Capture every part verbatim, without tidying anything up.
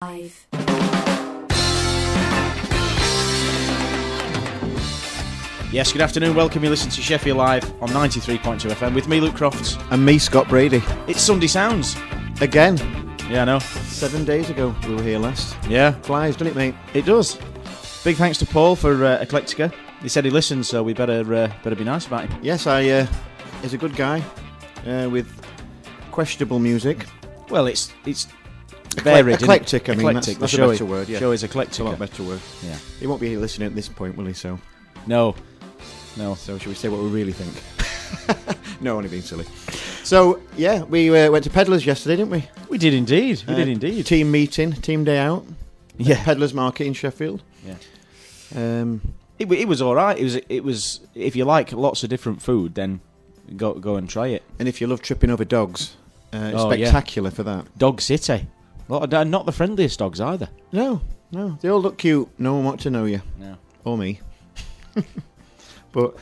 Live. Yes, good afternoon, welcome. You listen to Sheffield Live on ninety-three point two F M with me, Luke Crofts. And me, Scott Brady. It's Sunday Sounds. Again. Yeah, I know. Seven days ago we were here last. Yeah. Flies, doesn't it, mate? It does. Big thanks to Paul for uh, Eclectica. He said he listens, so we better uh, better be nice about him. Yes, I. Uh, he's a good guy uh, with questionable music. Well, it's... it's Varied, eclectic, I mean, eclectic. That's, that's a better is, word. Yeah. Show is eclectic. It's a lot better word. Yeah. He won't be listening at this point, will he? So, no, no. So, should we say what we really think? No, only being silly. So, yeah, we uh, went to Peddlers yesterday, didn't we? We did indeed. We uh, did indeed. Team meeting, team day out. Yeah. At Peddlers Market in Sheffield. Yeah. Um, it, it was all right. It was. It was. If you like lots of different food, then go go and try it. And if you love tripping over dogs, uh, oh, spectacular yeah. for that. Dog City. Not the friendliest dogs either. No, no. They all look cute. No one wants to know you. No. Or me. But,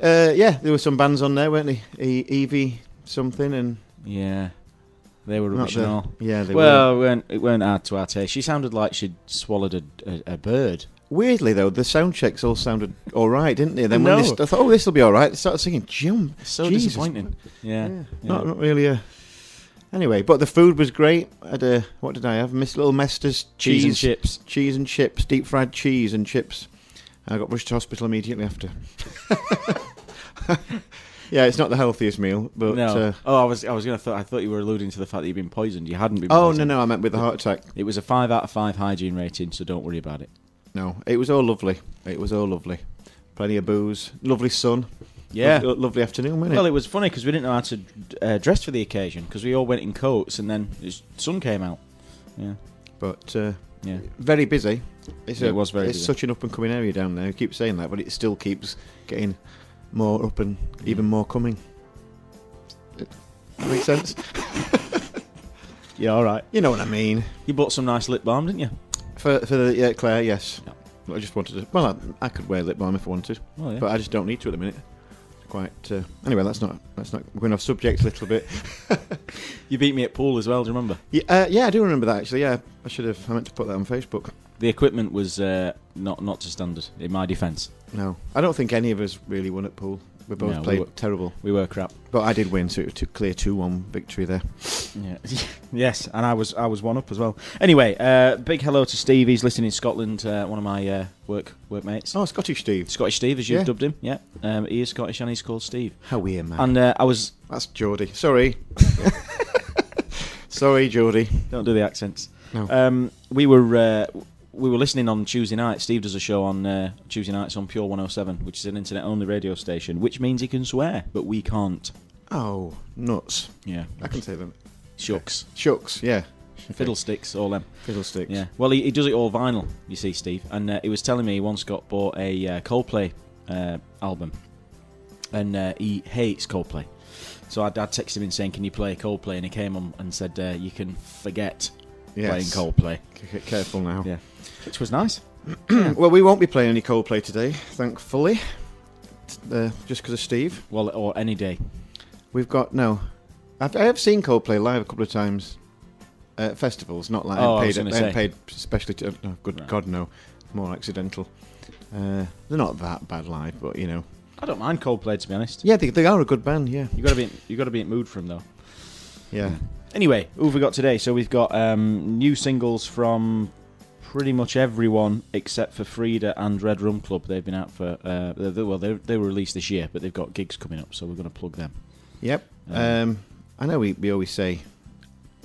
uh, yeah, there were some bands on there, weren't they? E- Evie something and... Yeah. They were rubbish and all. Yeah, they well, were. Well, it weren't hard to our taste. She sounded like she'd swallowed a, a, a bird. Weirdly, though, the sound checks all sounded all right, didn't they? Then no. when they st- I thought, oh, this will be all right. They started singing, jump. So Jesus. Disappointing. Yeah. yeah. yeah. Not, not really a... Anyway, but the food was great. I had a, what did I have? Miss Little Mester's cheese, cheese and chips, cheese and chips, deep fried cheese and chips. I got rushed to hospital immediately after. Yeah, it's not the healthiest meal, but no. uh, oh, I was I was gonna th- I thought you were alluding to the fact that you'd been poisoned. You hadn't been. Oh poisoned. no, no, I meant with a heart attack. It was a five out of five hygiene rating, so don't worry about it. No, it was all lovely. It was all lovely. Plenty of booze, lovely sun. Yeah, Lo- lovely afternoon, wasn't it? Well, it was funny because we didn't know how to uh, dress for the occasion because we all went in coats and then the sun came out. Yeah, but uh, yeah, very busy. It's yeah, a, it was very. It's busy. Such an up and coming area down there. We keep saying that, but it still keeps getting more up and yeah. even more coming. Makes sense. Yeah, all right. You know what I mean. You bought some nice lip balm, didn't you? For for the uh, Claire, yes. No. I just wanted to. Well, I, I could wear lip balm if I wanted, well, yeah. but I just don't need to at the minute. Quite uh, anyway. That's not. That's not. We're going off subject a little bit. You beat me at pool as well. Do you remember? Yeah, uh, yeah, I do remember that actually. Yeah, I should have. I meant to put that on Facebook. The equipment was uh, not not to standard. In my defence, no, I don't think any of us really won at pool. We both no, played we were, terrible. We were crap. But I did win, so it was a clear two one victory there. Yeah. Yes, and I was I was one up as well. Anyway, uh, big hello to Steve. He's listening in Scotland, uh, one of my uh, work workmates. Oh, Scottish Steve. Scottish Steve, as you've yeah. dubbed him, yeah. Um, he is Scottish and he's called Steve. How weird, man. And uh, I was... That's Geordie. Sorry. Sorry, Geordie. Don't do the accents. No. Um, we were... Uh, We were listening on Tuesday night. Steve does a show on uh, Tuesday nights on Pure one oh seven, which is an internet-only radio station, which means he can swear, but we can't. Oh, nuts. Yeah. I can say them. Shucks. Shucks, yeah. Fiddlesticks, all them. Fiddlesticks. Yeah. Well, he, he does it all vinyl, you see, Steve. And uh, he was telling me he once got bought a uh, Coldplay uh, album, and uh, he hates Coldplay. So I, I texted him in saying, can you play Coldplay? And he came on and said, uh, you can forget yes. playing Coldplay. C- careful now. Yeah. Which was nice. Well, we won't be playing any Coldplay today, thankfully, uh, just because of Steve. Well, or any day. We've got, no. I've, I have seen Coldplay live a couple of times at uh, festivals, not like oh, paid, I was paid especially to, oh, good right. God, no, more accidental. Uh, they're not that bad live, but, you know. I don't mind Coldplay, to be honest. Yeah, they, they are a good band, yeah. You've got to be you got to be in mood for them, though. Yeah. Anyway, who have we got today? So we've got um, new singles from... pretty much everyone except for Frida and Red Rum Club. They've been out for uh, they, they, well, they they were released this year, but they've got gigs coming up, so we're going to plug them. Yep. Um, um, I know we, we always say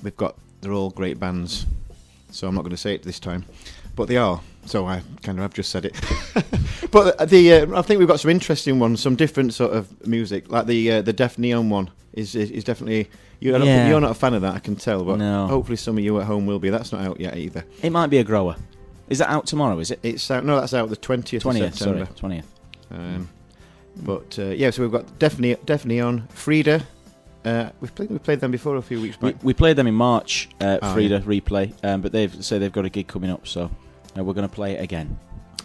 we've got they're all great bands, so I'm not going to say it this time, but they are. So I kind of have just said it. But the uh, I think we've got some interesting ones, some different sort of music, like the uh, the Def Neon one is is, is definitely. You, I don't yeah. think you're not a fan of that, I can tell, but no. hopefully some of you at home will be. That's not out yet either. It might be a grower. Is that out tomorrow, is it? It's out, no, that's out the twentieth of September. Sorry, twentieth. Um, mm. But, uh, yeah, so we've got Def Ne- Def Neon, Frida. Uh, we've played, we played them before a few weeks back. We, we played them in March, uh, oh, Frida, yeah. replay, um, but they say so they've got a gig coming up, so uh, we're going to play it again.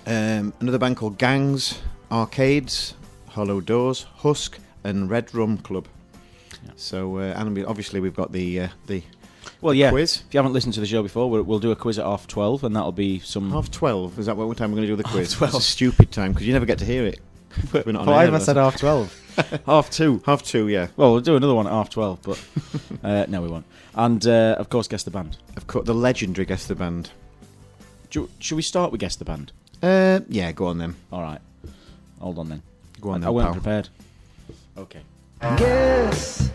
Um, another band called Gangs, Arcades, Hollow Doors, Husk, and Red Rum Club. Yeah. So, uh, and obviously we've got the uh, the Well, yeah. Quiz? If you haven't listened to the show before, we'll, we'll do a quiz at half twelve, and that'll be some... Half twelve? Is that what time we're going to do the quiz? Half twelve. It's a stupid time, because you never get to hear it. But we're not on air, have I said half twelve? half two. Half two, yeah. Well, we'll do another one at half twelve, but... uh, no, we won't. And, uh, of course, Guess the Band. Of course, the legendary Guess the Band. Do, should we start with Guess the Band? Uh, yeah, go on then. All right. Hold on then. Go on I, then, I weren't pal. prepared. Okay. Guess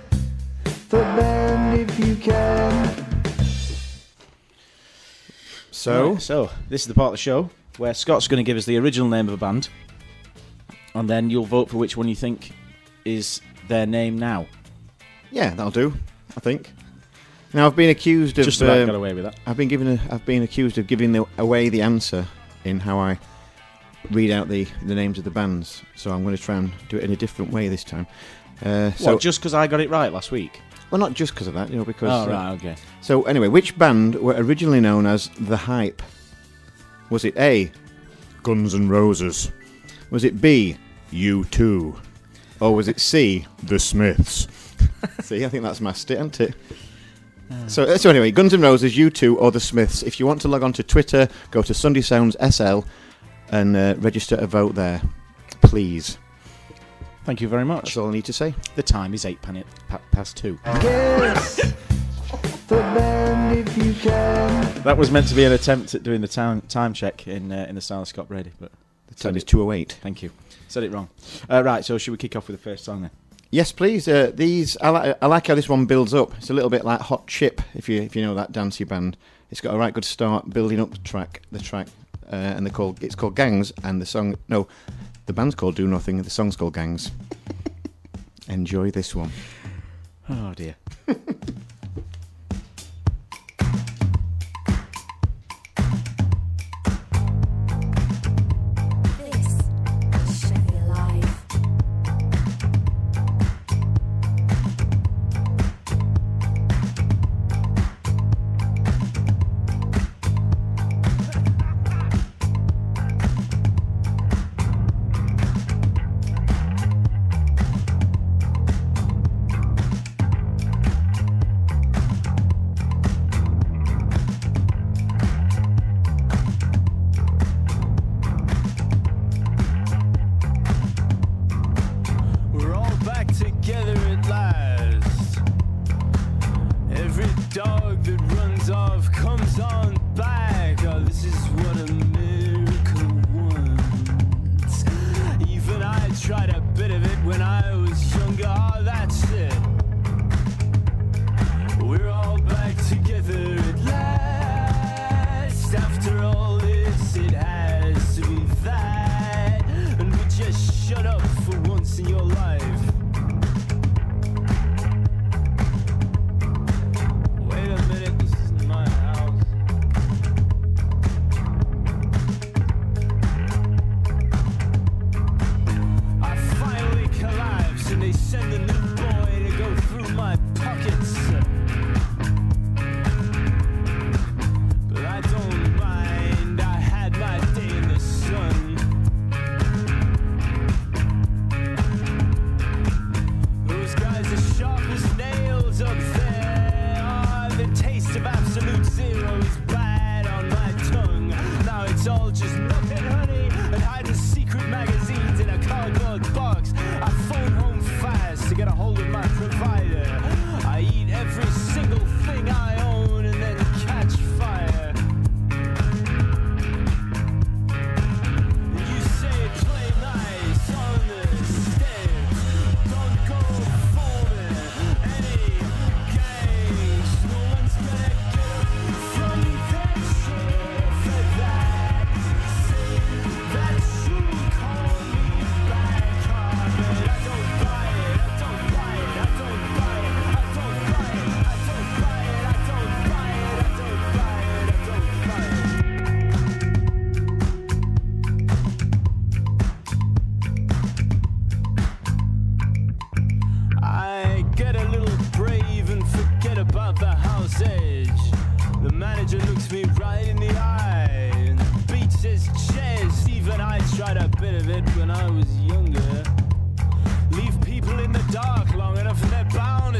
the band if you can. So, right, so this is the part of the show where Scott's going to give us the original name of a band, and then you'll vote for which one you think is their name now. Yeah, that'll do. I think. Now I've been accused of just about um, got away with that. I've been given. A, I've been accused of giving the, away the answer in how I read out the, the names of the bands. So I'm going to try and do it in a different way this time. Uh, so what, just because I got it right last week? Well, not just because of that, you know, because... Oh, right, uh, okay. So, anyway, which band were originally known as The Hype? Was it A, Guns N' Roses? Was it B, U two? Or was it C, The Smiths? See, I think that's masked it, hasn't it? Uh, so, so, anyway, Guns N' Roses, U two, or The Smiths. If you want to log on to Twitter, go to Sunday Sounds S L and uh, register a vote there, please. Thank you very much. That's all I need to say. The time is eight past two. Guess the band if you can. That was meant to be an attempt at doing the time, time check in uh, in the style of Scott Brady, but the time is two oh eight. Thank you. Said it wrong. Uh, right, so should we kick off with the first song then? Yes, please. Uh, these I, li- I like how this one builds up. It's a little bit like Hot Chip, if you if you know that dancey band. It's got a right good start building up the track. The track, uh, and they're called. It's called Gangs, and the song no. The band's called Do Nothing, and the song's called Gangs. Enjoy this one. Oh, dear.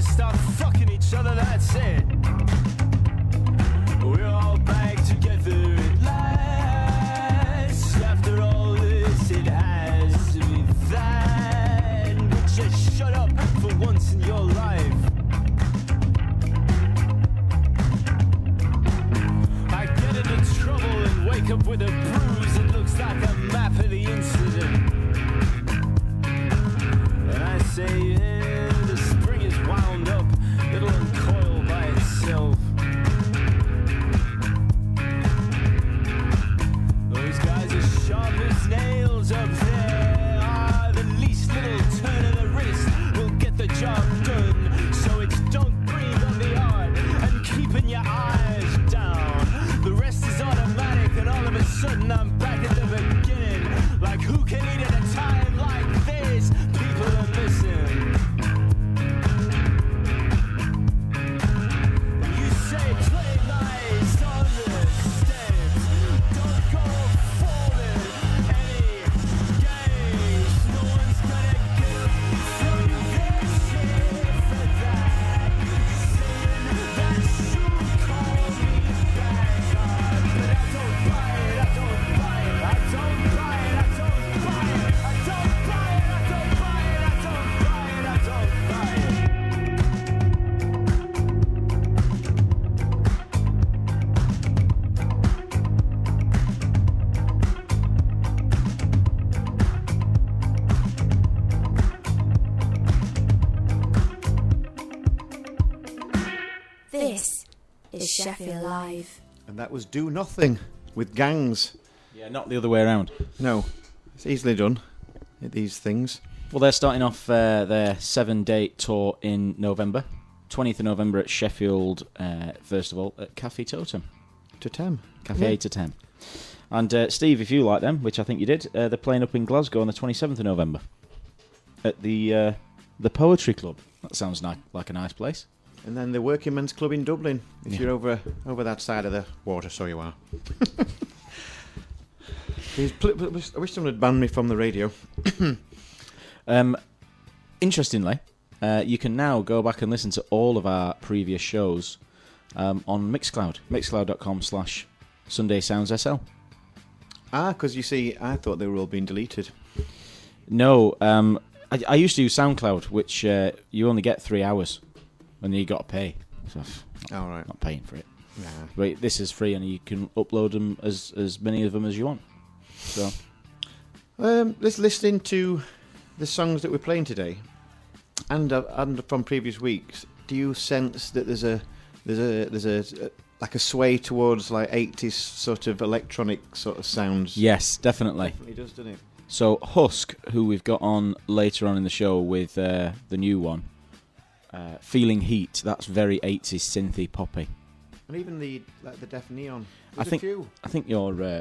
Stop fucking each other, that's it. with a bruise that looks like a map of the incident. And I say, eh, the spring is wound up, it'll uncoil by itself. Those guys are sharp as nails up there. Ah, the least little turn of the wrist will get the job done. So it's don't breathe on the art and keeping your eyes down. The rest is automatic, and all of a sudden I'm back at the beginning. Like, who can eat at a time like this? People are missing. Sheffield Live. And that was Do Nothing with Gangs. Yeah, not the other way around. No, it's easily done, these things. Well, they're starting off uh, their seven-day tour in November. twentieth of November at Sheffield, uh, first of all, at Café Totem. Totem. Café yeah. Totem. And uh, Steve, if you like them, which I think you did, uh, they're playing up in Glasgow on the twenty-seventh of November at the, uh, the Poetry Club. That sounds ni- like a nice place. And then the Working Men's Club in Dublin, if yeah. you're over over that side of the water, so you are. I wish someone had banned me from the radio. um, interestingly, uh, you can now go back and listen to all of our previous shows um, on Mixcloud, mixcloud.com slash Sunday Sounds S L. Ah, because you see, I thought they were all being deleted. No, um, I, I used to use SoundCloud, which uh, you only get three hours. And you got to pay. So all right, not paying for it. Nah. But this is free, and you can upload them as as many of them as you want. So, um, let's listen to the songs that we're playing today, and uh, and from previous weeks. Do you sense that there's a there's a there's a like a sway towards like eighties sort of electronic sort of sounds? Yes, definitely. It definitely does, doesn't it? So Husk, who we've got on later on in the show with uh, the new one. Uh, Feeling Heat, that's very eighties synthy poppy. And even the like the Def Neon. There's I think a few. I think you're uh,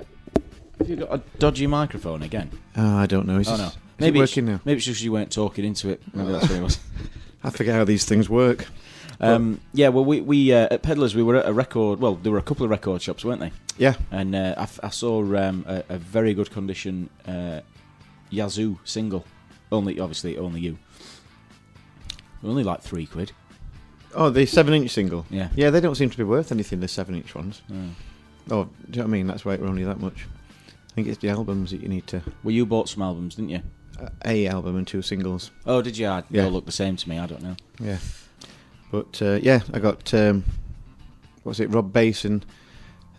have you got a dodgy microphone again? Uh, I don't know. Is oh, no. Is maybe it working now? Maybe it's just you weren't talking into it. Maybe that's what it was. I forget how these things work. Um, yeah, well, we we uh, at Peddlers we were at a record. Well, there were a couple of record shops, weren't they? Yeah. And uh, I, f- I saw um, a, a very good condition uh, Yazoo single. Only obviously only you. Only like three quid. Oh, the seven-inch single. Yeah, yeah, they don't seem to be worth anything. The seven-inch ones. Oh. oh, do you know what I mean? That's why we're only that much. I think it's the albums that you need to. Well, you bought some albums, didn't you? Uh, a album and two singles. Oh, did you? I, yeah. They all look the same to me. I don't know. Yeah, but uh, yeah, I got um, what was it? Rob Bass and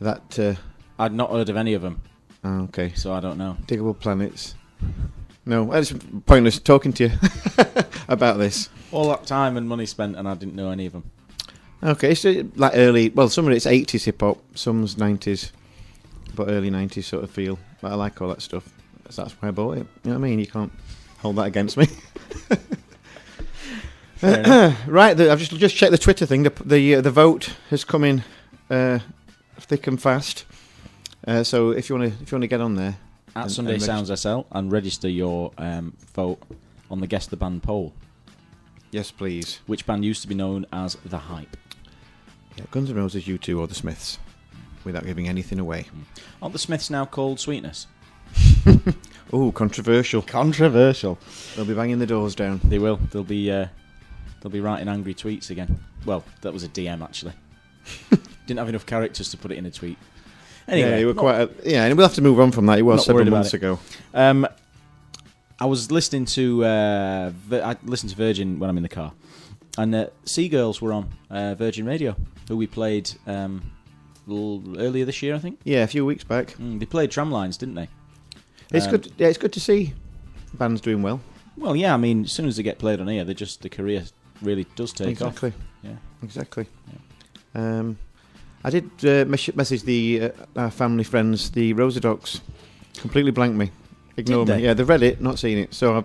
that. Uh... I'd not heard of any of them. Oh, okay. So I don't know. Digable Planets. No, it's pointless talking to you about this. All that time and money spent, and I didn't know any of them. Okay, so like early, well, some of it's eighties hip hop, some's nineties, but early nineties sort of feel. But I like all that stuff. So that's why I bought it. You know what I mean? You can't hold that against me. uh, right, the, I've just just checked the Twitter thing. The the, uh, the vote has come in uh, thick and fast. Uh, so if you want to if you want to get on there. At and, Sunday and Sounds S L and register your um, vote on the Guess the Band poll. Yes, please. Which band used to be known as The Hype? Yeah, Guns N' Roses, U two or The Smiths, without giving anything away. Mm. Aren't The Smiths now called Sweetness? Ooh, controversial. Controversial. They'll be banging the doors down. They will. They'll be uh, they'll be writing angry tweets again. Well, that was a D M, actually. Didn't have enough characters to put it in a tweet. Anyway, yeah, you were quite a, yeah, and we'll have to move on from that. It was several months ago. Um, I was listening to uh, I listen to Virgin when I'm in the car, and uh, Sea Girls were on uh, Virgin Radio, who we played um, earlier this year, I think. Yeah, a few weeks back. Mm, they played Tramlines, didn't they? It's um, good. Yeah, it's good to see bands doing well. Well, yeah. I mean, as soon as they get played on here, they just the career really does take exactly. off. Yeah. Exactly. Yeah. Um, I did uh, mes- message the uh, our family friends, the Rosadocs. Completely blanked me. Ignore me. Yeah, they've read it, not seen it. So I've,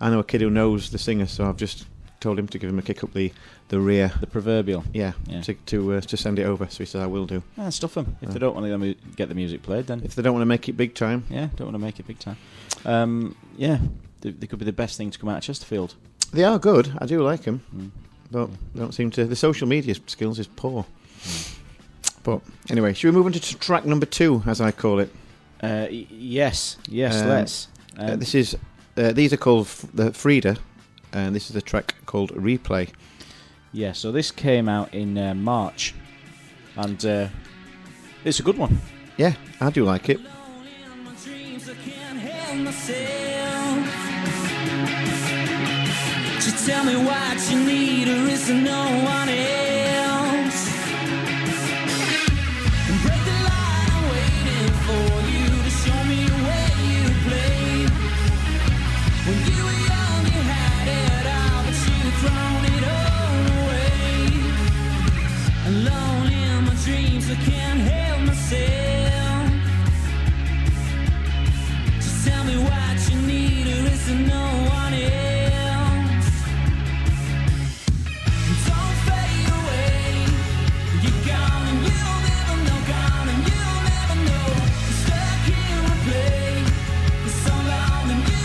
I know a kid who knows the singer, so I've just told him to give him a kick up the, the rear. The proverbial. Yeah, yeah. to to, uh, to send it over. So he said, I will do. Ah, stuff them. If uh, they don't want to get the music played, then... If they don't want to make it big time. Yeah, don't want to make it big time. Um, yeah, they, they could be the best thing to come out of Chesterfield. They are good. I do like them. Mm. But yeah. they don't seem to... The social media skills is poor. Mm. But anyway, should we move on to track number two, as I call it? Uh, y- yes, yes, um, let's. Um, uh, this is... Uh, these are called F- the Frida, and this is a track called Replay. Yeah, so this came out in uh, March, and uh, it's a good one. Yeah, I do like it. Just tell me what you need, or is there no one else? Break the line, I'm waiting for you to show me where you play. When you were young, you had it all, but you've thrown it all away. Alone in my dreams, I can't help myself. Just tell me what you need, or is there no one else? Don't fade away. You're gone and you'll never know, gone and you'll never know. You're stuck in replay. It's so long and you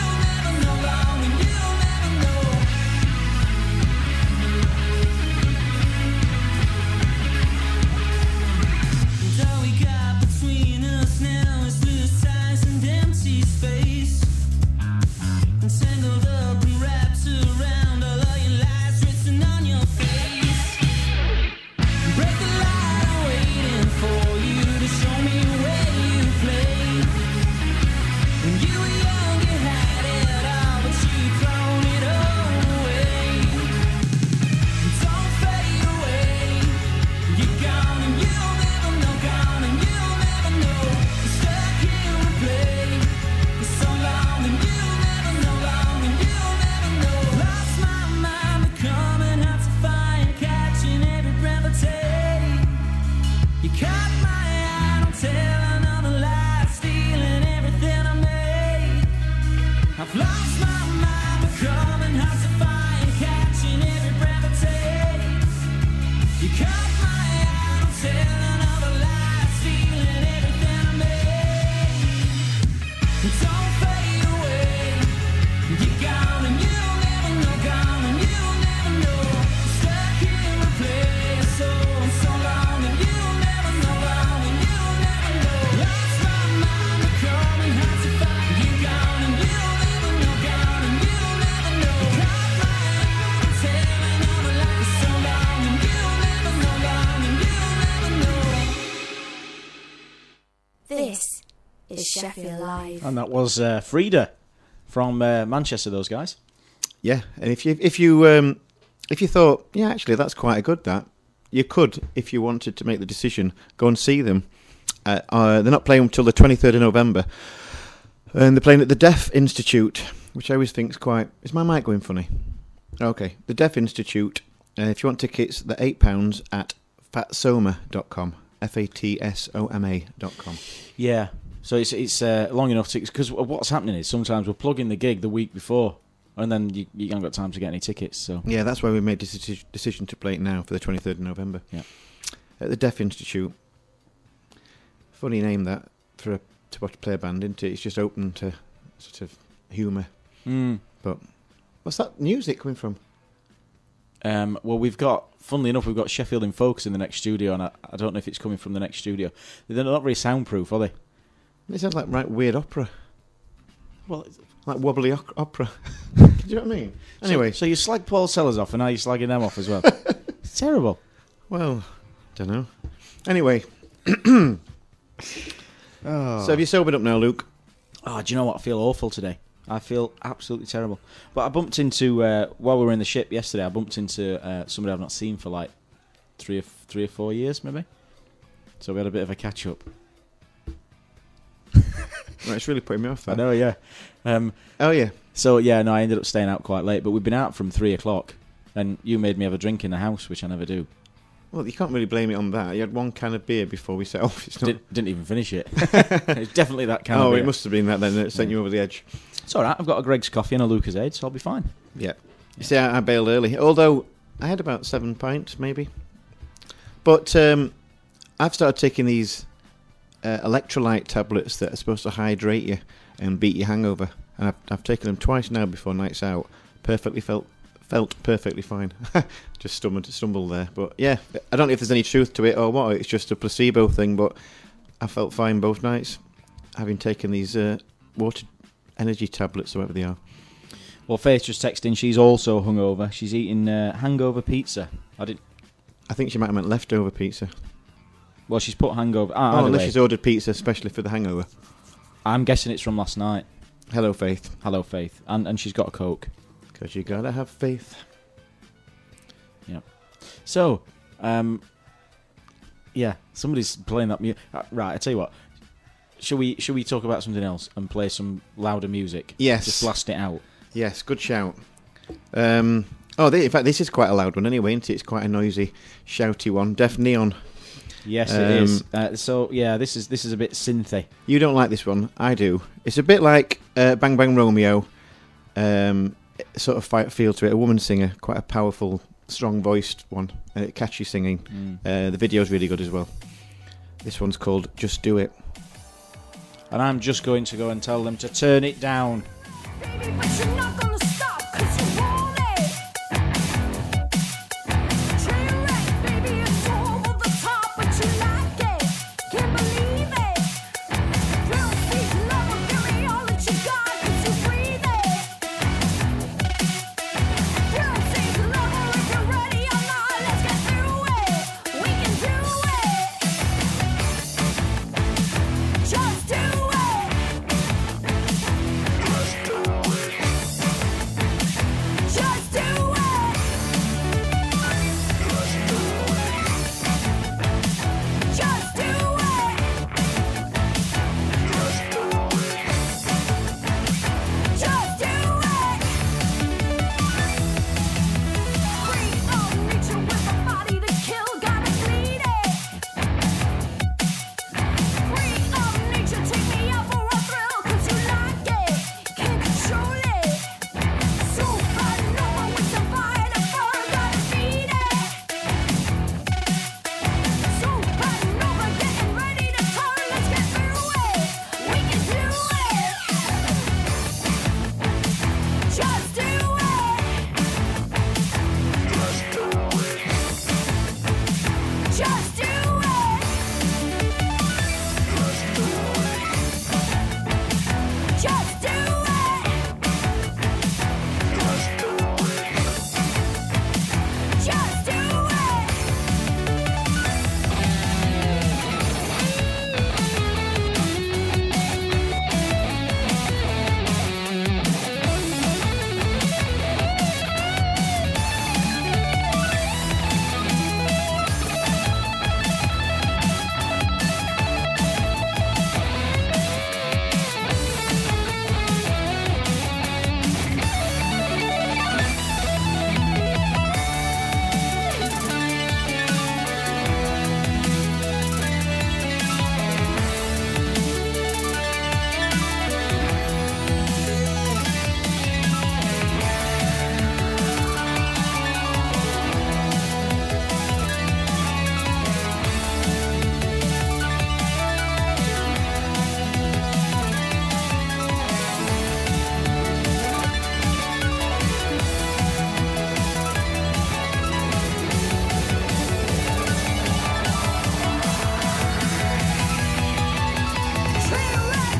Sheffield Live. And that was uh, Frida from uh, Manchester, those guys. Yeah, and if you if you um, if you thought, yeah, actually that's quite a good that, you could, if you wanted to make the decision, go and see them. Uh, uh, they're not playing until the twenty-third of November, and they're playing at the Deaf Institute, which I always think is quite... Is my mic going funny? Okay, the Deaf Institute. Uh, if you want tickets, they're eight pounds at fatsoma dot com, F A T S O M A dot com. Yeah. So it's it's uh, long enough to... Because what's happening is sometimes we're plugging the gig the week before and then you, you haven't got time to get any tickets. So yeah, that's why we made the deci- decision to play it now for the twenty-third of November. Yeah, at the Deaf Institute. Funny name that for a to watch play a band, isn't it? It's just open to sort of humour. Mm. But what's that music coming from? Um, well, we've got... Funnily enough, we've got Sheffield in Focus in the next studio, and I, I don't know if it's coming from the next studio. They're not very soundproof, are they? It sounds like right weird opera. Well, it's like wobbly o- opera. Do you know what I mean? Anyway, so, so you slag Paul Sellers off, and now you're slagging them off as well. It's terrible. Well, don't know. Anyway, oh. So have you sobered up now, Luke? Oh, do you know what? I feel awful today. I feel absolutely terrible. But I bumped into uh, while we were in the ship yesterday. I bumped into uh, somebody I've not seen for like three or f- three or four years, maybe. So we had a bit of a catch up. Right, it's really putting me off there. I know, yeah. Um, oh, yeah. So, yeah, no, I ended up staying out quite late, but we'd been out from three o'clock, and you made me have a drink in the house, which I never do. Well, you can't really blame it on that. You had one can of beer before we set off. It's not... Did, didn't even finish it. It's definitely that can oh, of beer. Oh, it must have been that then. It sent yeah. you over the edge. It's all right. I've got a Greg's coffee and a Lucozade, so I'll be fine. Yeah. You see, I, I bailed early, although I had about seven pints, maybe. But um, I've started taking these... Uh, electrolyte tablets that are supposed to hydrate you and beat your hangover, and I've, I've taken them twice now before nights out. Perfectly felt felt perfectly fine. Just stumbled stumbled there, but yeah, I don't know if there's any truth to it or what. It's just a placebo thing, but I felt fine both nights having taken these uh, water energy tablets, whatever they are. Well, Faith just texted in. She's also hungover. She's eating uh, hangover pizza. I didn't. I think she might have meant leftover pizza. Well, she's put hangover... Ah, oh, unless she's ordered pizza especially for the hangover. I'm guessing it's from last night. Hello, Faith. Hello, Faith. And and she's got a Coke. Because you gotta have faith. Yeah. So, um... yeah, somebody's playing that music. Right, I tell you what. Shall we, shall we talk about something else and play some louder music? Yes. Just blast it out. Yes, good shout. Um, oh, they, in fact, this is quite a loud one anyway, isn't it? It's quite a noisy, shouty one. Def Neon. Yes, um, it is. Uh, so, yeah, this is this is a bit synthy. You don't like this one. I do. It's a bit like uh, Bang Bang Romeo. Um, sort of fight feel to it. A woman singer, quite a powerful, strong-voiced one. Uh, catchy singing. Mm. Uh, the video's really good as well. This one's called Just Do It. And I'm just going to go and tell them to turn it down.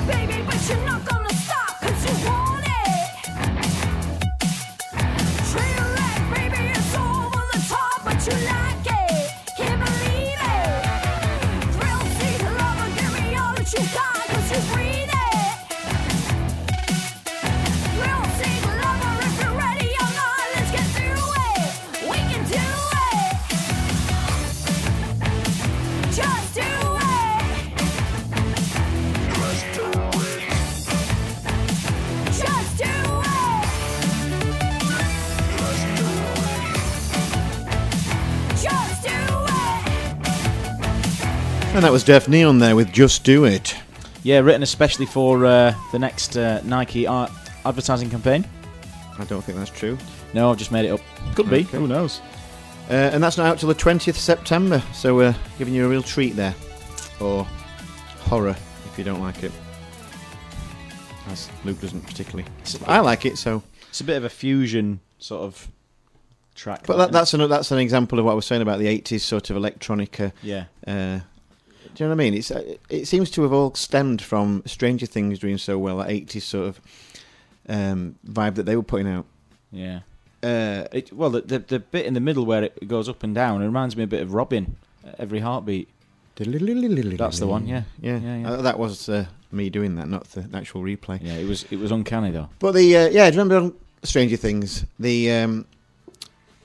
Baby, but you're not gonna stop 'cause you won't. Just do it. And that was Def Neon there with Just Do It. Yeah, written especially for uh, the next uh, Nike art advertising campaign. I don't think that's true. No, I've just made it up. Could okay. be. Who knows? Uh, and that's not out till the twentieth of September, so we're giving you a real treat there. Or horror, if you don't like it. As Luke doesn't particularly. I like it, so... It's a bit of a fusion sort of track. But that, that's, an, that's an example of what I was saying about the eighties sort of electronica. Yeah. Uh, do you know what I mean? It's uh, It seems to have all stemmed from Stranger Things doing so well, that eighties sort of um, vibe that they were putting out. Yeah. Uh, it, well, the, the the bit in the middle where it goes up and down, it reminds me a bit of Robin, Every Heartbeat. That's the one, yeah. Yeah, yeah, yeah. Uh, that was uh, me doing that, not the actual replay. Yeah, it was it was uncanny, though. But the, uh, yeah, do you remember on Stranger Things? The, um,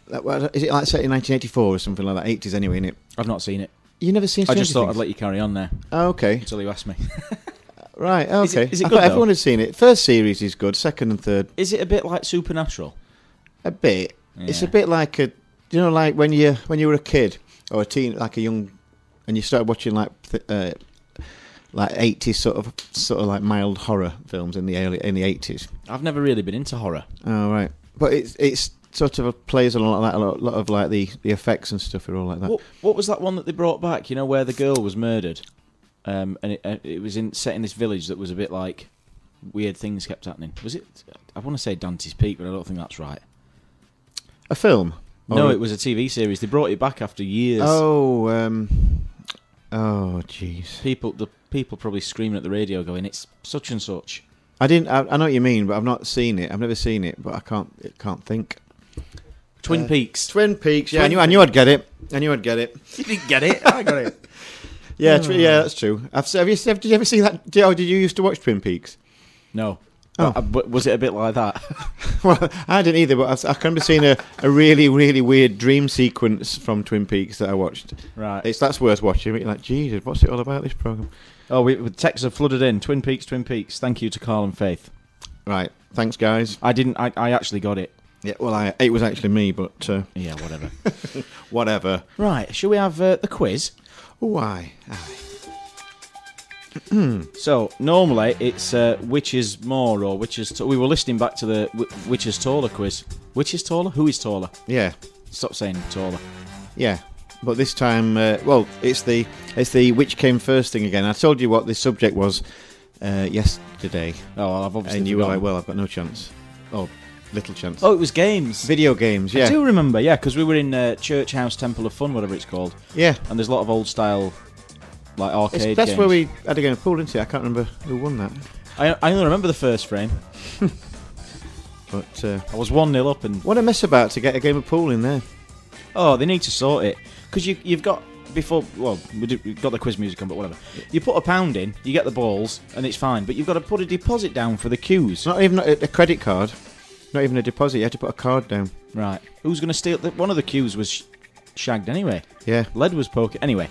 that, what, is it like set in nineteen eighty-four or something like that? eighties anyway, isn't it? I've not seen it. You've never seen Stranger Things? I just thought Things? I'd let you carry on there. Oh, okay. Until you asked me. Right, okay. Is it, is it good, I thought though? Everyone had seen it. First series is good, second and third. Is it a bit like Supernatural? A bit. Yeah. It's a bit like a, you know, like when you when you were a kid or a teen, like a young, and you started watching like uh, like eighties sort of sort of like mild horror films in the early in the eighties. I've never really been into horror. Oh right, but it's it's sort of plays on a lot of, a lot of like the, the effects and stuff and all like that. What, what was that one that they brought back? You know, where the girl was murdered, um, and it, it was in set in this village that was a bit like weird things kept happening. Was it? I want to say Dante's Peak, but I don't think that's right. A film? No, it was a T V series. They brought it back after years. Oh, um, oh, jeez. People, the people probably screaming at the radio, going, "It's such and such." I didn't. I, I know what you mean, but I've not seen it. I've never seen it, but I can't. It can't think. Twin uh, Peaks. Twin Peaks. Yeah, Twin I knew. I knew I'd get it. I knew I'd get it. You didn't get it. I got it. Yeah, oh. yeah, that's true. I've, have you? Have, did you ever see that? Did, oh, did you used to watch Twin Peaks? No. Oh. But, but was it a bit like that? Well, I didn't either, but I, I remember seeing a, a really, really weird dream sequence from Twin Peaks that I watched. Right. It's, that's worth watching. You're like, Jesus, what's it all about, this programme? Oh, we, the texts have flooded in. Twin Peaks, Twin Peaks. Thank you to Carl and Faith. Right. Thanks, guys. I didn't... I, I actually got it. Yeah, well, I, it was actually me, but... Uh, yeah, whatever. Whatever. Right, shall we have uh, the quiz? Oh, aye. Aye. So normally it's uh, which is more or which is t we were listening back to the which is taller quiz. Which is taller? Who is taller? Yeah. Stop saying taller. Yeah, but this time, uh, well, it's the it's the which came first thing again. I told you what the subject was uh, yesterday. Oh, well, I've obviously. And you were like, well, I've got no chance. Oh, little chance. Oh, it was games. Video games. Yeah. I do remember. Yeah, because we were in uh, Church House Temple of Fun, whatever it's called. Yeah. And there's a lot of old style. Like arcade it's, that's games. Where we had a game of pool, didn't it? I can't remember who won that. I, I only remember the first frame. But uh, I was one nil up. And what a mess about to get a game of pool in there. Oh, they need to sort it. Because you, you've got, before, well, we do, we've got the quiz music on, but whatever. You put a pound in, you get the balls, and it's fine. But you've got to put a deposit down for the queues. Not even a, a credit card. Not even a deposit. You had to put a card down. Right. Who's going to steal? The, one of the queues was sh shagged anyway. Yeah. Lead was poking. Anyway.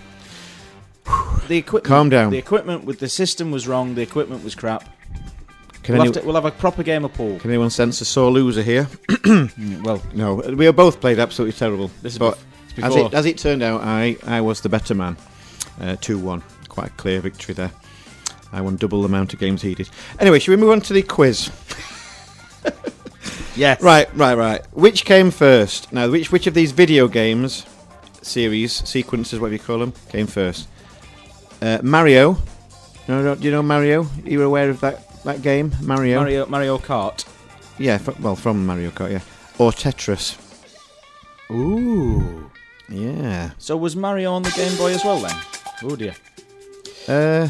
The equipment, Calm down. The equipment with the system was wrong. The equipment was crap. Can we'll, any, have to, we'll have a proper game of pool. Can anyone sense a sore loser here? Well, no. We both played absolutely terrible. This is but before. As, it, as it turned out, I, I was the better man. two one. Uh, Quite a clear victory there. I won double the amount of games he did. Anyway, should we move on to the quiz? Yes. Right, right, right. Which came first? Now, which which of these video games, series, sequences, whatever you call them, came first? Uh, Mario, no, no, do you know Mario? Are you aware of that, that game, Mario? Mario, Mario Kart. Yeah, fr well, from Mario Kart, yeah. Or Tetris. Ooh, yeah. So was Mario on the Game Boy as well then? Oh dear. Uh,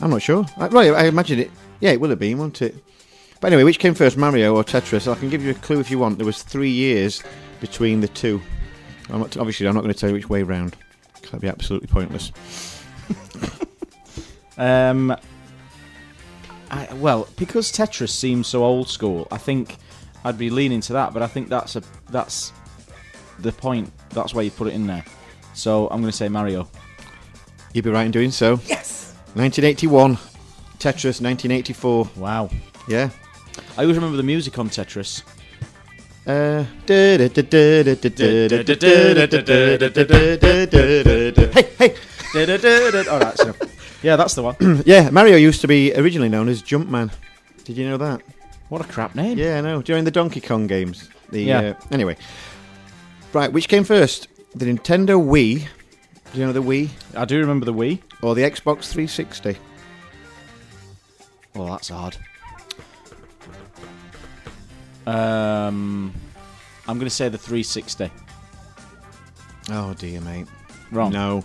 I'm not sure. I, right, I imagine it. Yeah, it will have been, won't it? But anyway, which came first, Mario or Tetris? I can give you a clue if you want. There was three years between the two. I'm not, obviously, I'm not going to tell you which way round. That'd be absolutely pointless. um, I, well, because Tetris seems so old school, I think I'd be leaning to that. But I think that's a that's the point. That's why you put it in there. So I'm going to say Mario. You'd be right in doing so. Yes. nineteen eighty-one, Tetris. nineteen eighty-four. Wow. Yeah. I always remember the music on Tetris. Uh, hey, hey. Oh, that's enough. Yeah, that's the one. Yeah, Mario used to be originally known as Jumpman. Did you know that? What a crap name. Yeah, I know. During the Donkey Kong games. The, yeah. Uh, anyway. Right, which came first? The Nintendo Wii. Do you know the Wii? I do remember the Wii. Or the Xbox three sixty. Well, that's hard. Um, I'm going to say the three sixty. Oh, dear, mate. Wrong. No.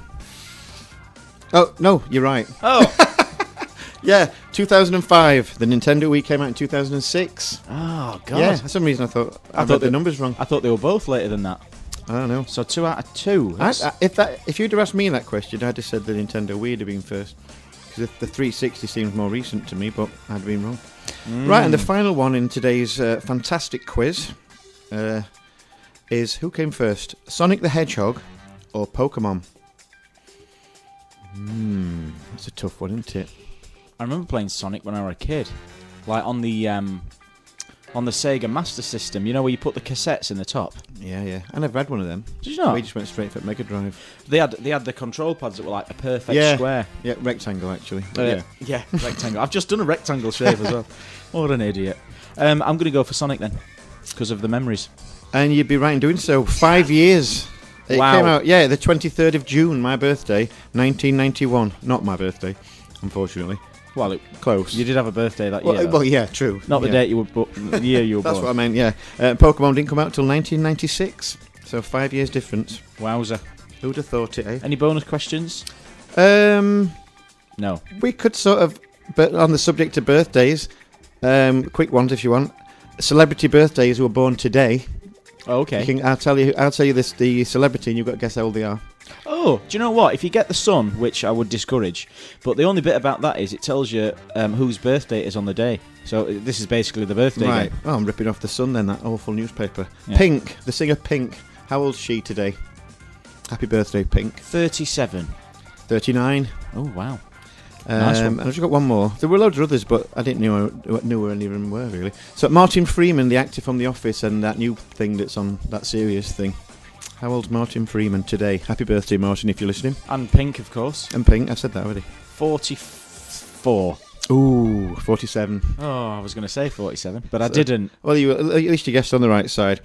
Oh, no, you're right. Oh. Yeah, two thousand five. The Nintendo Wii came out in two thousand six. Oh, God. Yeah, for some reason I thought I, I thought, thought the numbers wrong. I thought they were both later than that. I don't know. So two out of two. I, I, if that, if you'd have asked me that question, I'd have said the Nintendo Wii would have been first. Because the three sixty seems more recent to me, but I'd been wrong. Mm. Right, and the final one in today's uh, fantastic quiz uh, is, who came first, Sonic the Hedgehog or Pokemon? Hmm, that's a tough one, isn't it? I remember playing Sonic when I was a kid, like on the um, on the Sega Master System. You know where you put the cassettes in the top? Yeah, yeah. I never had one of them. Did you not? We just went straight for Mega Drive. They had they had the control pads that were like a perfect yeah. square. Yeah, rectangle actually. Uh, yeah, yeah, rectangle. I've just done a rectangle shape as well. What an idiot. Um, I'm going to go for Sonic then, because of the memories. And you'd be right in doing so. Five years. It wow. came out, yeah, the twenty-third of June, my birthday, nineteen ninety-one. Not my birthday, unfortunately. Well, it, close. You did have a birthday that well, year. Though. Well, yeah, true. Not the yeah. date you were, but the year you were That's born. That's what I meant. Yeah, uh, Pokemon didn't come out till nineteen ninety-six, so five years difference. Wowza! Who'd have thought it? Eh? Any bonus questions? Um, no. We could sort of, but on the subject of birthdays, um, quick ones if you want. Celebrity birthdays who were born today. Oh, okay. You can, I'll tell you. I'll tell you this: the celebrity, and you've got to guess how old they are. Oh, do you know what? If you get the sun, which I would discourage, but the only bit about that is it tells you um, whose birthday it is on the day. So this is basically the birthday. Right. Game. Oh, I'm ripping off the sun then, that awful newspaper. Yeah. Pink, the singer Pink. How old's she today? Happy birthday, Pink. thirty-seven. thirty-nine. Oh, wow. Um, nice one. I've just got one more. There were loads of others, but I didn't know knew where any of them were, really. So Martin Freeman, the actor from The Office and that new thing that's on, that serious thing. How old's Martin Freeman today? Happy birthday, Martin, if you're listening. And Pink, of course. And Pink, I've said that already. forty-four. Ooh, forty-seven. Oh, I was going to say forty-seven, but so, I didn't. Well, you at least you guessed on the right side.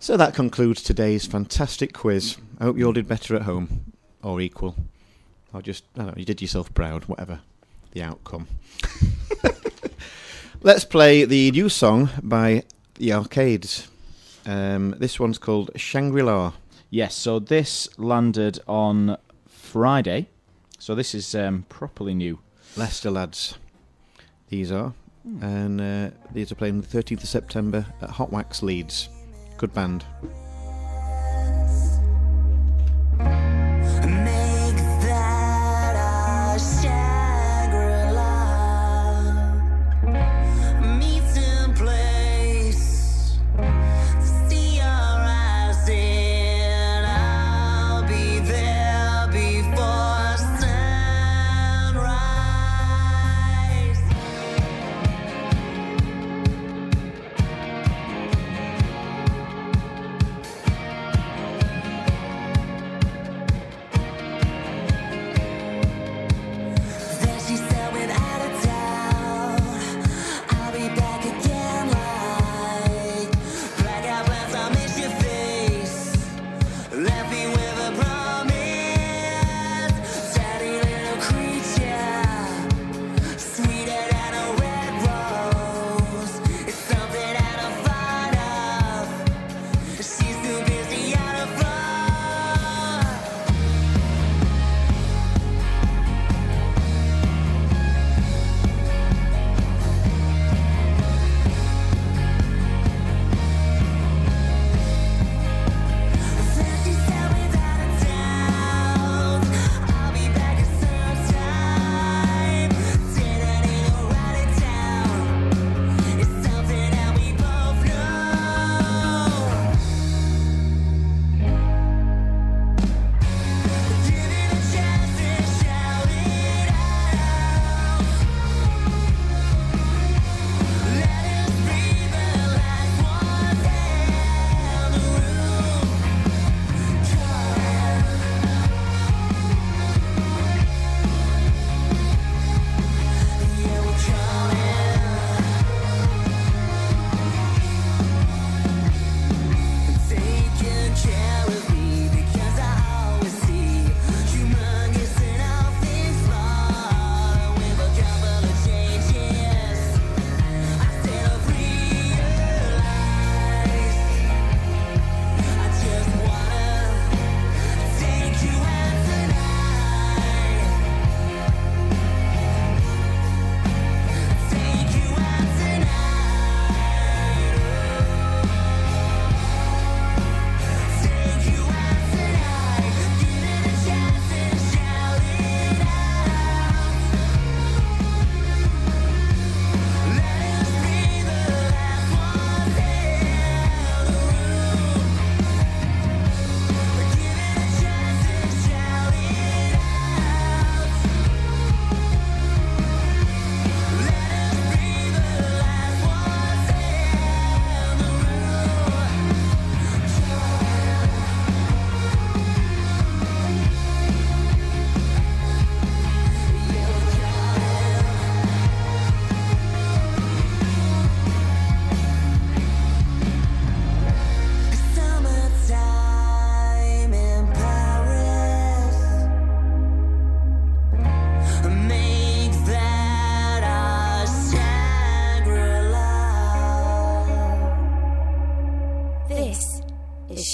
So that concludes today's fantastic quiz. I hope you all did better at home, or equal. Or just, I don't know, you did yourself proud, whatever the outcome. Let's play the new song by the Arcades. Um, this one's called Shangri-La. Yes, so this landed on Friday, so this is um, properly new. Leicester lads, these are, mm. and uh, these are playing the thirteenth of September at Hot Wax Leeds. Good band.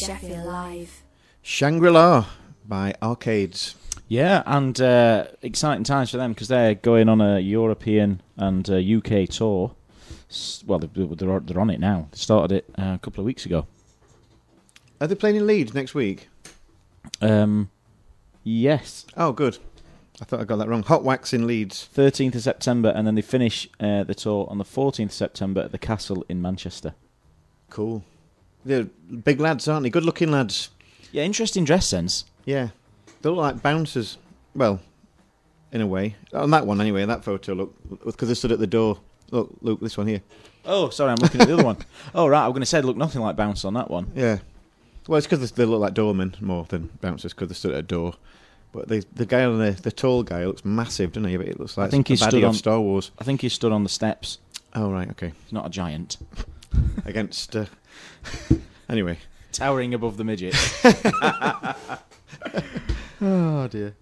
Sheffield Live. Shangri-La by Arcades. Yeah, and uh, exciting times for them because they're going on a European and uh, U K tour. Well, they're they're on it now. They started it uh, a couple of weeks ago. Are they playing in Leeds next week? Um, yes. Oh, good. I thought I got that wrong. Hot Wax in Leeds. thirteenth of September, and then they finish uh, the tour on the fourteenth of September at the Castle in Manchester. Cool. They're big lads, aren't they? Good-looking lads. Yeah, interesting dress sense. Yeah. They look like bouncers. Well, in a way. On that one, anyway, that photo, look, because they stood at the door. Look, Luke, this one here. Oh, sorry, I'm looking at the other one. Oh, right, I was going to say they look nothing like bouncers on that one. Yeah. Well, it's because they look like doormen more than bouncers because they stood at a door. But the the guy on the the tall guy looks massive, doesn't he? But it looks like I think a baddie of Star Wars. I think he stood on the steps. Oh right, okay. He's not a giant. Against uh, anyway, towering above the midget. Oh dear.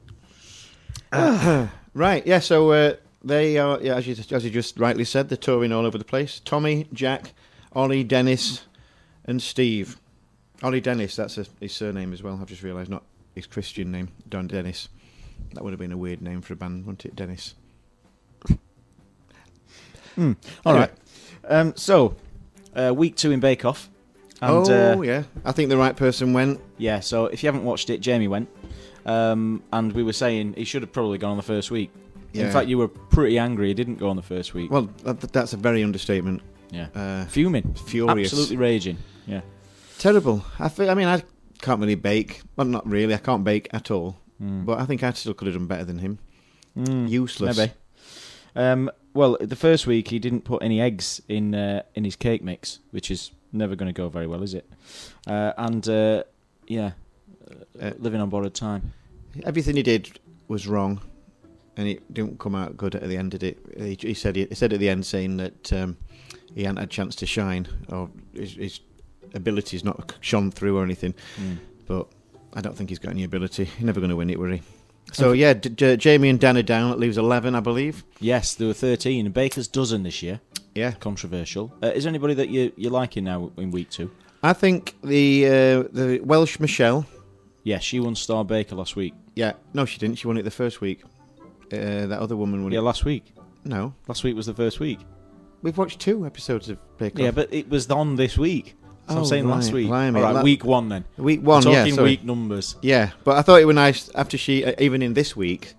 Uh, right, yeah. So uh, they are, yeah, as you as you just rightly said, they're touring all over the place. Tommy, Jack, Ollie, Dennis, and Steve. Ollie Dennis, that's a, his surname as well. I've just realised, not his Christian name, Don Dennis. That would have been a weird name for a band, wouldn't it, Dennis? Mm. All anyway. Right. Um, so, uh, week two in Bake Off. And, oh, uh, yeah. I think the right person went. Yeah, so if you haven't watched it, Jamie went. Um, and we were saying he should have probably gone on the first week. Yeah. In fact, you were pretty angry he didn't go on the first week. Well, that's a very understatement. Yeah. Uh, Fuming. Furious. Absolutely raging. Yeah. Terrible. I, feel, I mean, I... can't really bake. Well, not really. I can't bake at all. Mm. But I think I still could have done better than him. Mm. Useless. Maybe. Um, well, the first week he didn't put any eggs in uh, in his cake mix, which is never going to go very well, is it? Uh, and, uh, yeah, uh, uh, living on borrowed time. Everything he did was wrong, and it didn't come out good at the end, did it? He, he, said, he, he said at the end saying that um, he hadn't had a chance to shine, or his... his ability's not shone through or anything, mm. but I don't think he's got any ability. He's never going to win it, were he? So, yeah, D- D- Jamie and Dan are down. That leaves eleven, I believe. Yes, there were thirteen. A baker's dozen this year. Yeah. Controversial. Uh, is there anybody that you, you're liking now in week two? I think the uh, the Welsh Michelle. Yeah, she won Star Baker last week. Yeah. No, she didn't. She won it the first week. Uh, that other woman won yeah, it. Yeah, last week. No. Last week was the first week. We've watched two episodes of Baker. Yeah, but it was on this week. So oh, I'm saying right, last week. All right, that, week one then. Week one, talking yeah. Talking week numbers. Yeah, but I thought it were nice after she, uh, even in this week,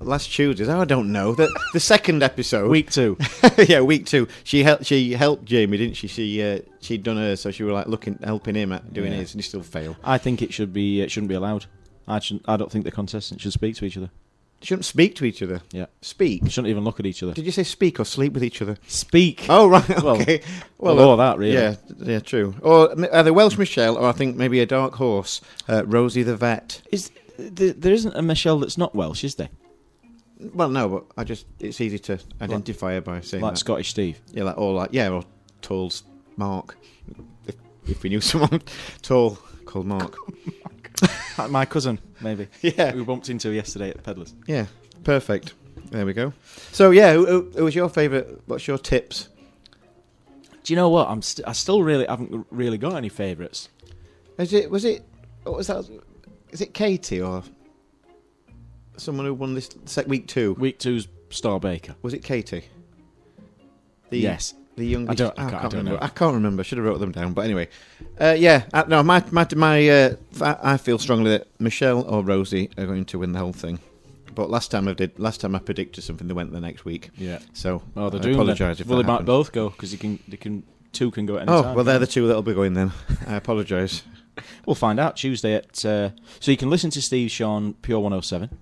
last Tuesday, oh, I don't know, the, the second episode. Week two. Yeah, week two. She, hel- she helped Jamie, didn't she? She, uh, she'd done hers, so she was like looking, helping him at doing yeah. his, and he still failed. I think it should be, it shouldn't be allowed. I shouldn't, I don't think the contestants should speak to each other. Shouldn't speak to each other. Yeah. Speak. Shouldn't even look at each other. Did you say speak or sleep with each other? Speak. Oh, right. Okay. Well, well all uh, that, really. Yeah, yeah, true. Or either Welsh Michelle or I think maybe a dark horse, uh, Rosie the Vet. Is th- There isn't a Michelle that's not Welsh, is there? Well, no, but I just it's easy to identify like, her by saying Like that. Scottish Steve. Yeah, like, or like, yeah, or tall Mark. If, if we knew someone tall called Mark. Like my cousin, maybe. Yeah. We bumped into yesterday at the Peddlers. Yeah, perfect. There we go. So, yeah, who, who was your favourite? What's your tips? Do you know what? I'm st- I still really haven't really got any favourites. Is it? Was it? What was that? Is it Katie or someone who won this sec- week two? Week two's Star Baker. Was it Katie? The, yes. The youngest. I don't, I oh, can't, I can't I don't know. I can't remember. I should have wrote them down. But anyway, uh, yeah. Uh, no, my my my. Uh, I feel strongly that Michelle or Rosie are going to win the whole thing. But last time I did. Last time I predicted something. They went the next week. Yeah. So oh, I apologise if well, that they might both go because you can. They can. Two can go at any oh, time. Oh well, they're the two that'll be going then. I apologise. We'll find out Tuesday at. Uh, so you can listen to Steve Sean Pure one oh seven,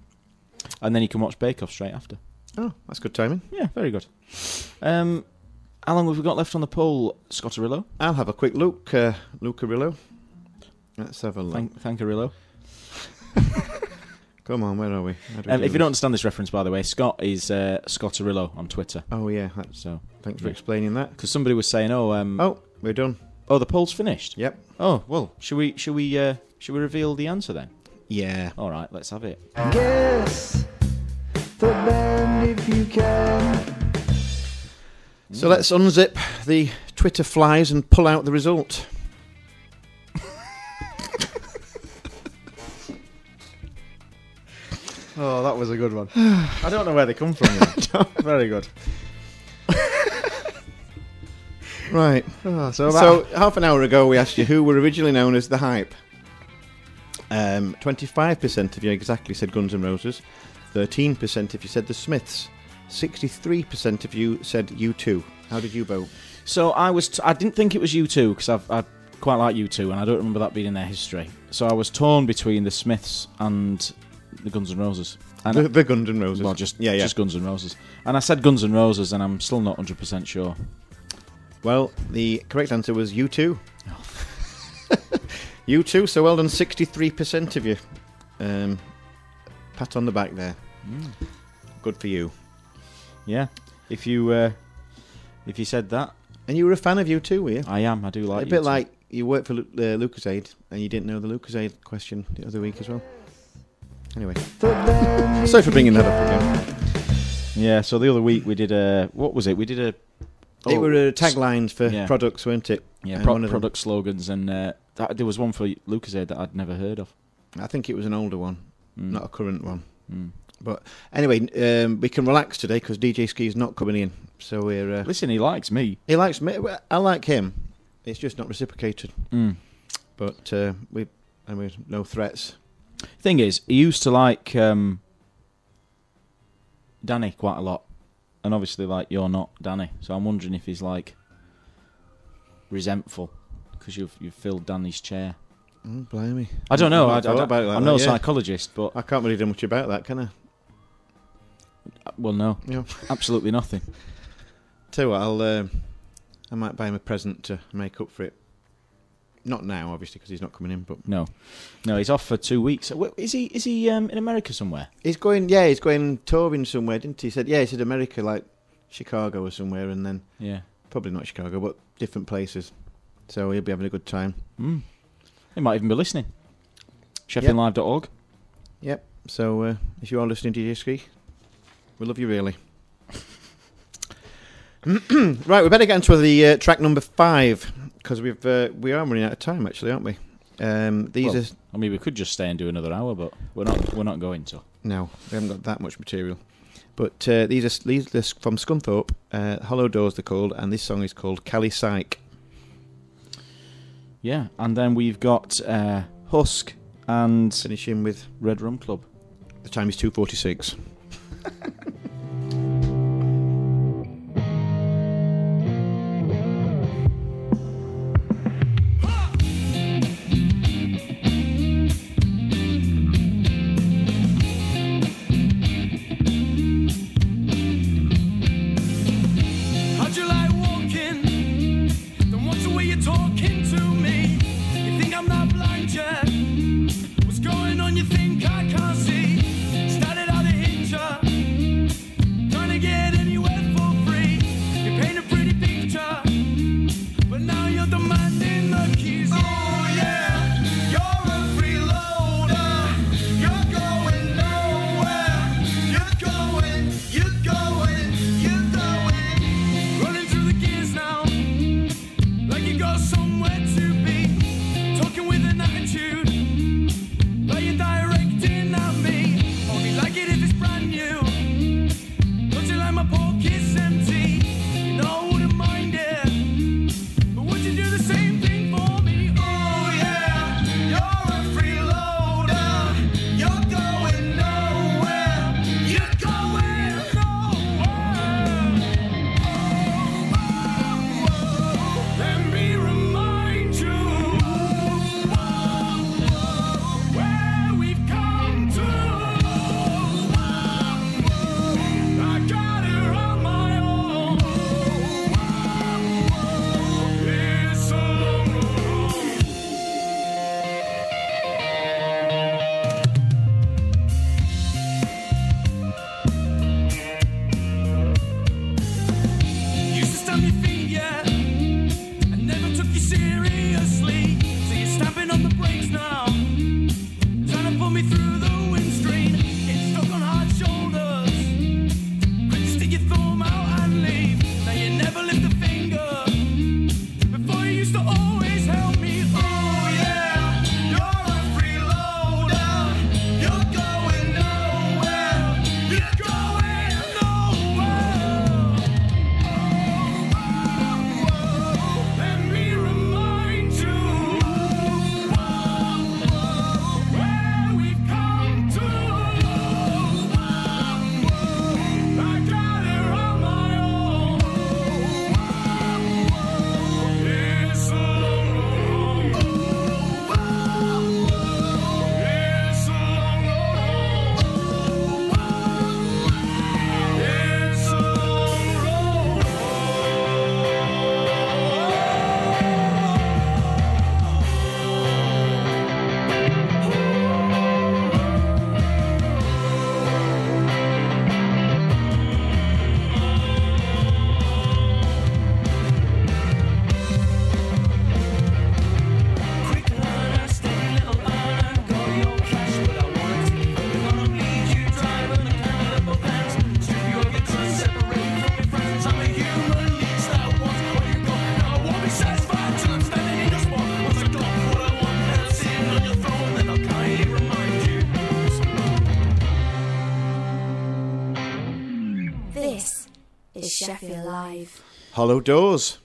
and then you can watch Bake Off straight after. Oh, that's good timing. Yeah, very good. Um. How long have we got left on the poll, Scotterillo? I'll have a quick look, uh, Lucarillo. Let's have a look. Thank, thankarillo. Come on, where are we? Um, do if this? You don't understand this reference, by the way, Scott is uh, Scotterillo on Twitter. Oh, yeah. That, so Thanks yeah. for explaining that. Because somebody was saying, oh... Um, oh, we're done. Oh, the poll's finished? Yep. Oh, well, should we should we, uh, should we reveal the answer then? Yeah. All right, let's have it. Guess the man if you can... So let's unzip the Twitter flies and pull out the result. Oh, that was a good one. I don't know where they come from. Though. Very good. Right. Oh, so, so half an hour ago, we asked you who were originally known as The Hype. Um, twenty-five percent of you exactly said Guns N' Roses. thirteen percent if you said The Smiths. sixty-three percent of you said U two. How did you vote? So I was t- I didn't think it was U two because I've... I've quite like U two, and I don't remember that being in their history. So I was torn between the Smiths and the Guns N' Roses. And the, the Guns N' Roses. Well, just, yeah, yeah. just Guns N' Roses. And I said Guns N' Roses, and I'm still not one hundred percent sure. Well, the correct answer was U two. Oh. U two, so well done, sixty-three percent of you. Um, pat on the back there. Mm. Good for you. Yeah. If you, uh, if you said that. And you were a fan of U two, were you? I am, I do like it. A bit U two. Like... You worked for uh, Lucozade, and you didn't know the Lucozade question the other week as well. Anyway, sorry for bringing that up again. Yeah, so the other week we did a what was it? We did a. Oh, it were a taglines for yeah. products, weren't it? Yeah, pro- product them. slogans, and uh, that, there was one for Lucozade that I'd never heard of. I think it was an older one, mm. not a current one. Mm. But anyway, um, we can relax today because D J Ski is not coming in, so we're. Uh, Listen, he likes me. He likes me. I like him. It's just not reciprocated. Mm. But uh, we, I mean, no threats. Thing is, he used to like um, Danny quite a lot. And obviously, like, you're not Danny. So I'm wondering if he's, like, resentful because you've, you've filled Danny's chair. Mm, blimey. I don't know. I, I, I, I, like I'm no yeah. psychologist, but... I can't really do much about that, can I? Well, no. Yeah. Absolutely nothing. Tell you what, I'll... Um, I might buy him a present to make up for it. Not now, obviously, because he's not coming in. But no, no, he's off for two weeks. Is he? Is he um, in America somewhere? He's going. Yeah, he's going touring somewhere, didn't he? He said, yeah, he said America, like Chicago or somewhere, and then yeah, probably not Chicago, but different places. So he'll be having a good time. Mm. He might even be listening. Sheffield Live dot org. Yep. So uh, if you are listening, D J Ski, we love you really. Right, we better get into the uh, track number five because we've uh, we are running out of time actually, aren't we? Um, these well, are. I mean, we could just stay and do another hour, but we're not we're not going to. No, we haven't got that much material. But uh, these are these are from Scunthorpe. Uh, Hollow Doors they're called, and this song is called Cali Psych. Yeah, and then we've got uh, Husk and finishing with Red Rum Club. The time is two forty six. You think I can't see? Started out a hitcher. This is Sheffield Live. Hollow Doors.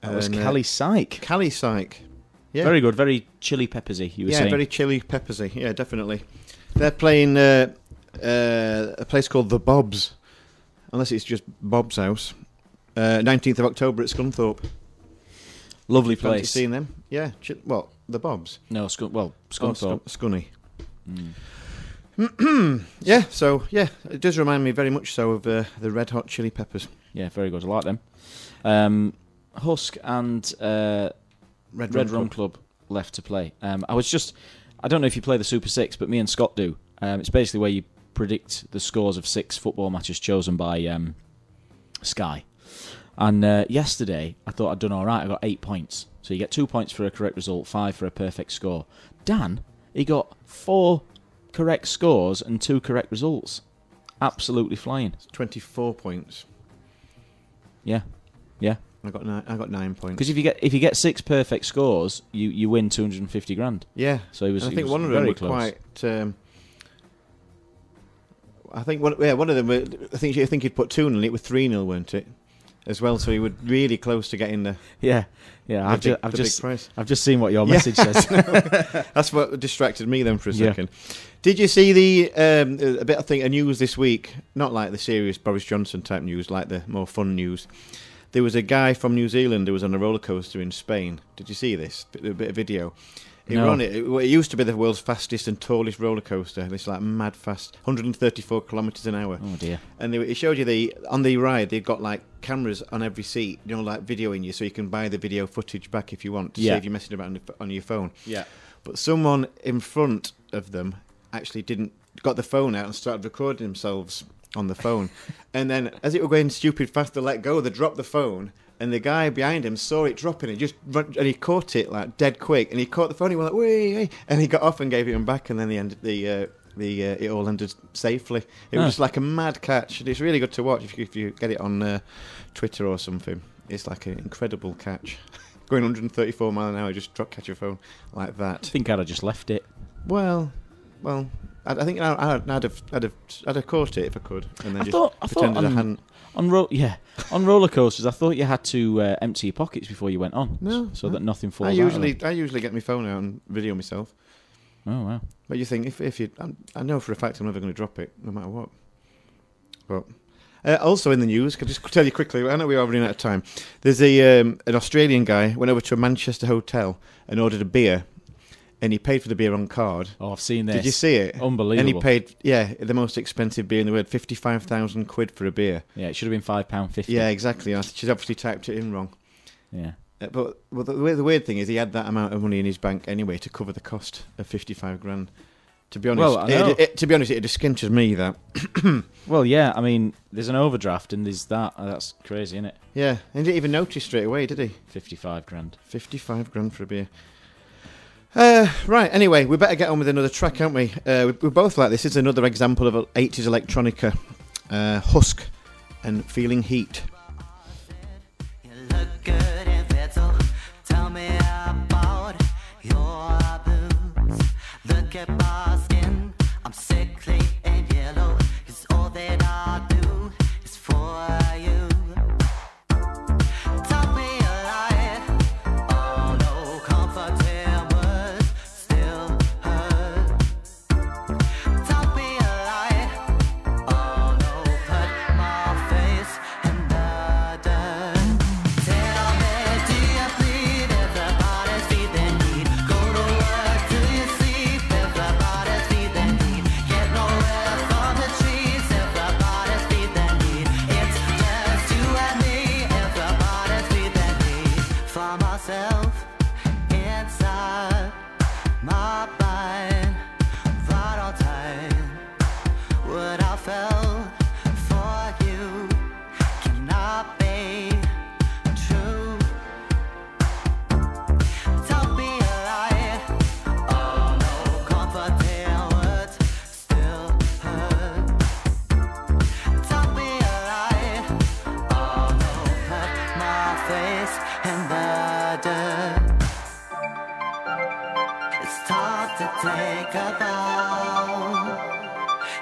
That um, was Cali Psych. Cali Psych. Yeah. Very good. Very chili peppersy, you were yeah, saying. Yeah, very chili peppersy. Yeah, definitely. They're playing uh, uh, a place called The Bob's. Unless it's just Bob's house. Uh, nineteenth of October at Scunthorpe. Lovely place. Fancy seeing them. Yeah. Well, The Bob's. No, Scun- well, Scunthorpe. Oh, Scun- Scunny. Mm. yeah, so, yeah, it does remind me very much so of uh, the Red Hot Chili Peppers. Yeah, very good. I like them. Um, Husk and uh, Red, Red Rum Club. Club left to play. Um, I was just... I don't know if you play the Super Six, but me and Scott do. Um, it's basically where you predict the scores of six football matches chosen by um, Sky. And uh, yesterday, I thought I'd done all right. I got eight points. So you get two points for a correct result, five for a perfect score. Dan, he got four correct scores and two correct results. Absolutely flying. It's twenty-four points. Yeah, yeah. I got nine. I got nine points. Because if you get if you get six perfect scores, you, you win two hundred and fifty grand. Yeah. So he was. And I he think was one of them were close. quite. Um, I think one. Yeah, one of them. Were, I think I think he'd put two nil. It was three nil, weren't it? As well, so he was really close to getting the. Yeah, yeah. The I've, big, ju- I've just price. I've just seen what your message yeah. says. That's what distracted me then for a second. Yeah. Did you see the um, a bit? I think a news this week, not like the serious Boris Johnson type news, like the more fun news. There was a guy from New Zealand who was on a roller coaster in Spain. Did you see this? A bit of video. He no. were on it. It used to be the world's fastest and tallest roller coaster. It's like mad fast, one hundred thirty-four kilometres an hour. Oh dear! And they, it showed you the on the ride they've got like cameras on every seat, you know, like videoing you, so you can buy the video footage back if you want to yeah. save you messing about on, the, on your phone. Yeah. But someone in front of them actually didn't got the phone out and started recording themselves on the phone, and then as it were going stupid fast to let go, they dropped the phone, and the guy behind him saw it dropping, and just run, and he caught it like dead quick, and he caught the phone, he went like wee, wee, and he got off and gave it him back, and then the end the uh, the uh, it all ended safely. It was oh. just like a mad catch, and it's really good to watch if you, if you get it on uh, Twitter or something. It's like an incredible catch, going one hundred thirty-four mile an hour, just drop catch your phone like that. I think I'd have just left it. Well, well. I think I'd, I'd, have, I'd, have, I'd have caught it if I could. And then I just thought, I thought on, I hadn't. On, ro- yeah. on roller coasters, I thought you had to uh, empty your pockets before you went on, no, so no. that nothing falls I usually, out of it. I usually get my phone out and video myself. Oh, wow. But you think, if if you, I'm, I know for a fact I'm never going to drop it, no matter what. But uh, also in the news, can I just tell you quickly, I know we're running out of time, there's a um, an Australian guy went over to a Manchester hotel and ordered a beer. And he paid for the beer on card. Oh, I've seen this. Did you see it? Unbelievable. And he paid, yeah, the most expensive beer in the world, fifty-five thousand quid for a beer. Yeah, it should have been five pounds fifty. Yeah, exactly. She's obviously typed it in wrong. Yeah. Uh, but well, the, the weird thing is he had that amount of money in his bank anyway to cover the cost of fifty-five grand. To be honest, well, I know. It, it, to be honest, it skinches me, that. Well, yeah, I mean, there's an overdraft and there's that. Oh, that's crazy, isn't it? Yeah, and he didn't even notice straight away, did he? fifty-five grand. fifty-five grand for a beer. Uh, right, anyway, we better get on with another track, haven't we? Uh, we, we both like this. This is another example of eighties electronica. Uh, Husk and Feeling Heat.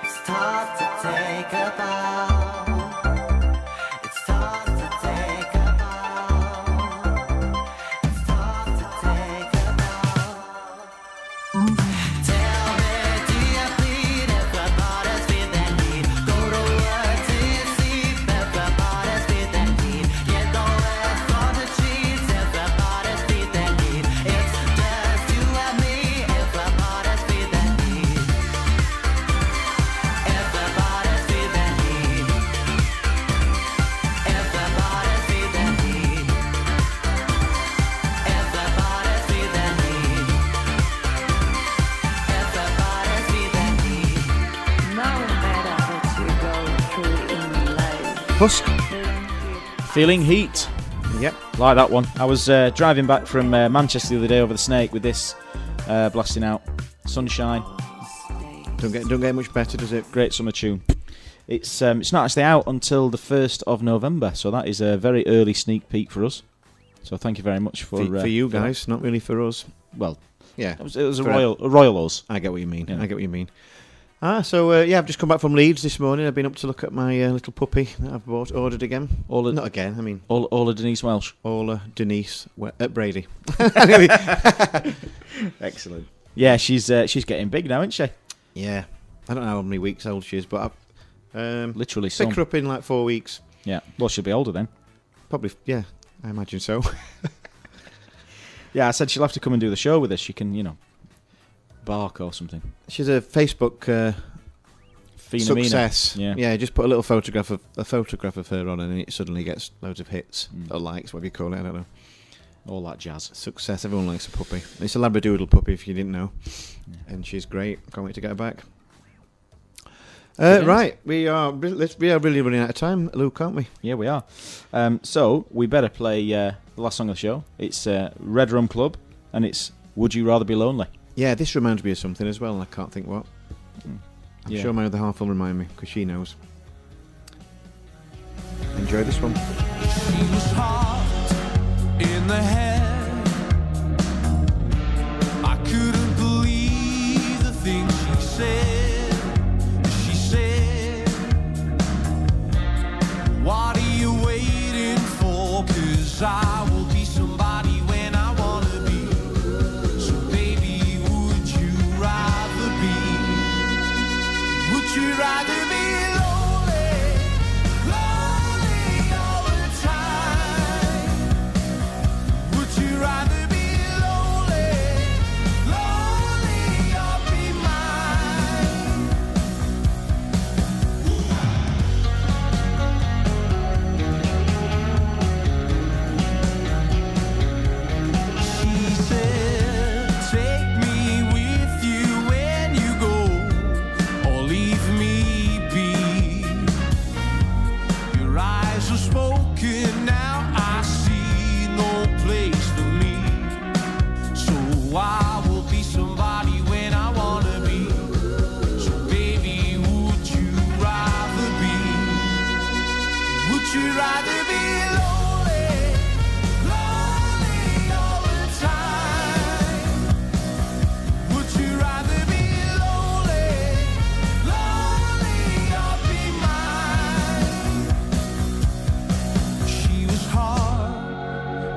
It's tough to take a bow. Husk. Feeling Heat. Yep. Like that one. I was uh, driving back from uh, Manchester the other day over the Snake with this uh, blasting out. Sunshine. Don't get don't get much better, does it? Great summer tune. It's um, it's not actually out until the first of November, so that is a very early sneak peek for us. So thank you very much for for, uh, for you guys, for not really for us. Well, yeah, it was, it was a royal a royal us. I get what you mean. Yeah. I get what you mean. Ah, so uh, yeah, I've just come back from Leeds this morning. I've been up to look at my uh, little puppy that I've bought, ordered again. Ola, not again. I mean, Ola, Ola Denise Welsh. Ola Denise we at Brady. Excellent. Yeah, she's uh, she's getting big now, isn't she? Yeah, I don't know how many weeks old she is, but I've Um, literally pick some. her up in like four weeks. Yeah, well, she'll be older then. Probably, yeah, I imagine so. Yeah, I said she'll have to come and do the show with us. She can, you know, bark or something. She's a Facebook uh, Phenomena. success. Yeah, yeah. Just put a little photograph of a photograph of her on, and it suddenly gets loads of hits mm. or likes, whatever you call it. I don't know. All that jazz. Success. Everyone likes a puppy. It's a Labradoodle puppy, if you didn't know. Yeah. And she's great. Can't wait to get her back. Uh, right, we are we are really running out of time, Luke, aren't we? Yeah, we are. Um, so we better play uh, the last song of the show. It's uh, Red Rum Club, and it's "Would You Rather Be Lonely." Yeah, this reminds me of something as well, and I can't think what. Mm. I'm yeah. sure my other half will remind me because she knows. Enjoy this one. She was hot in the head. I couldn't believe the things she said. What are you waiting for? 'Cause I will be somebody when I wanna be. So baby, would you rather be? Would you rather be lonely, lonely all the time? Would you rather be lonely, lonely or be mine?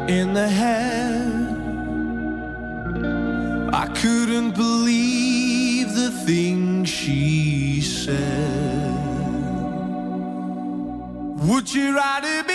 In the head, I couldn't believe the things she said. Would you rather be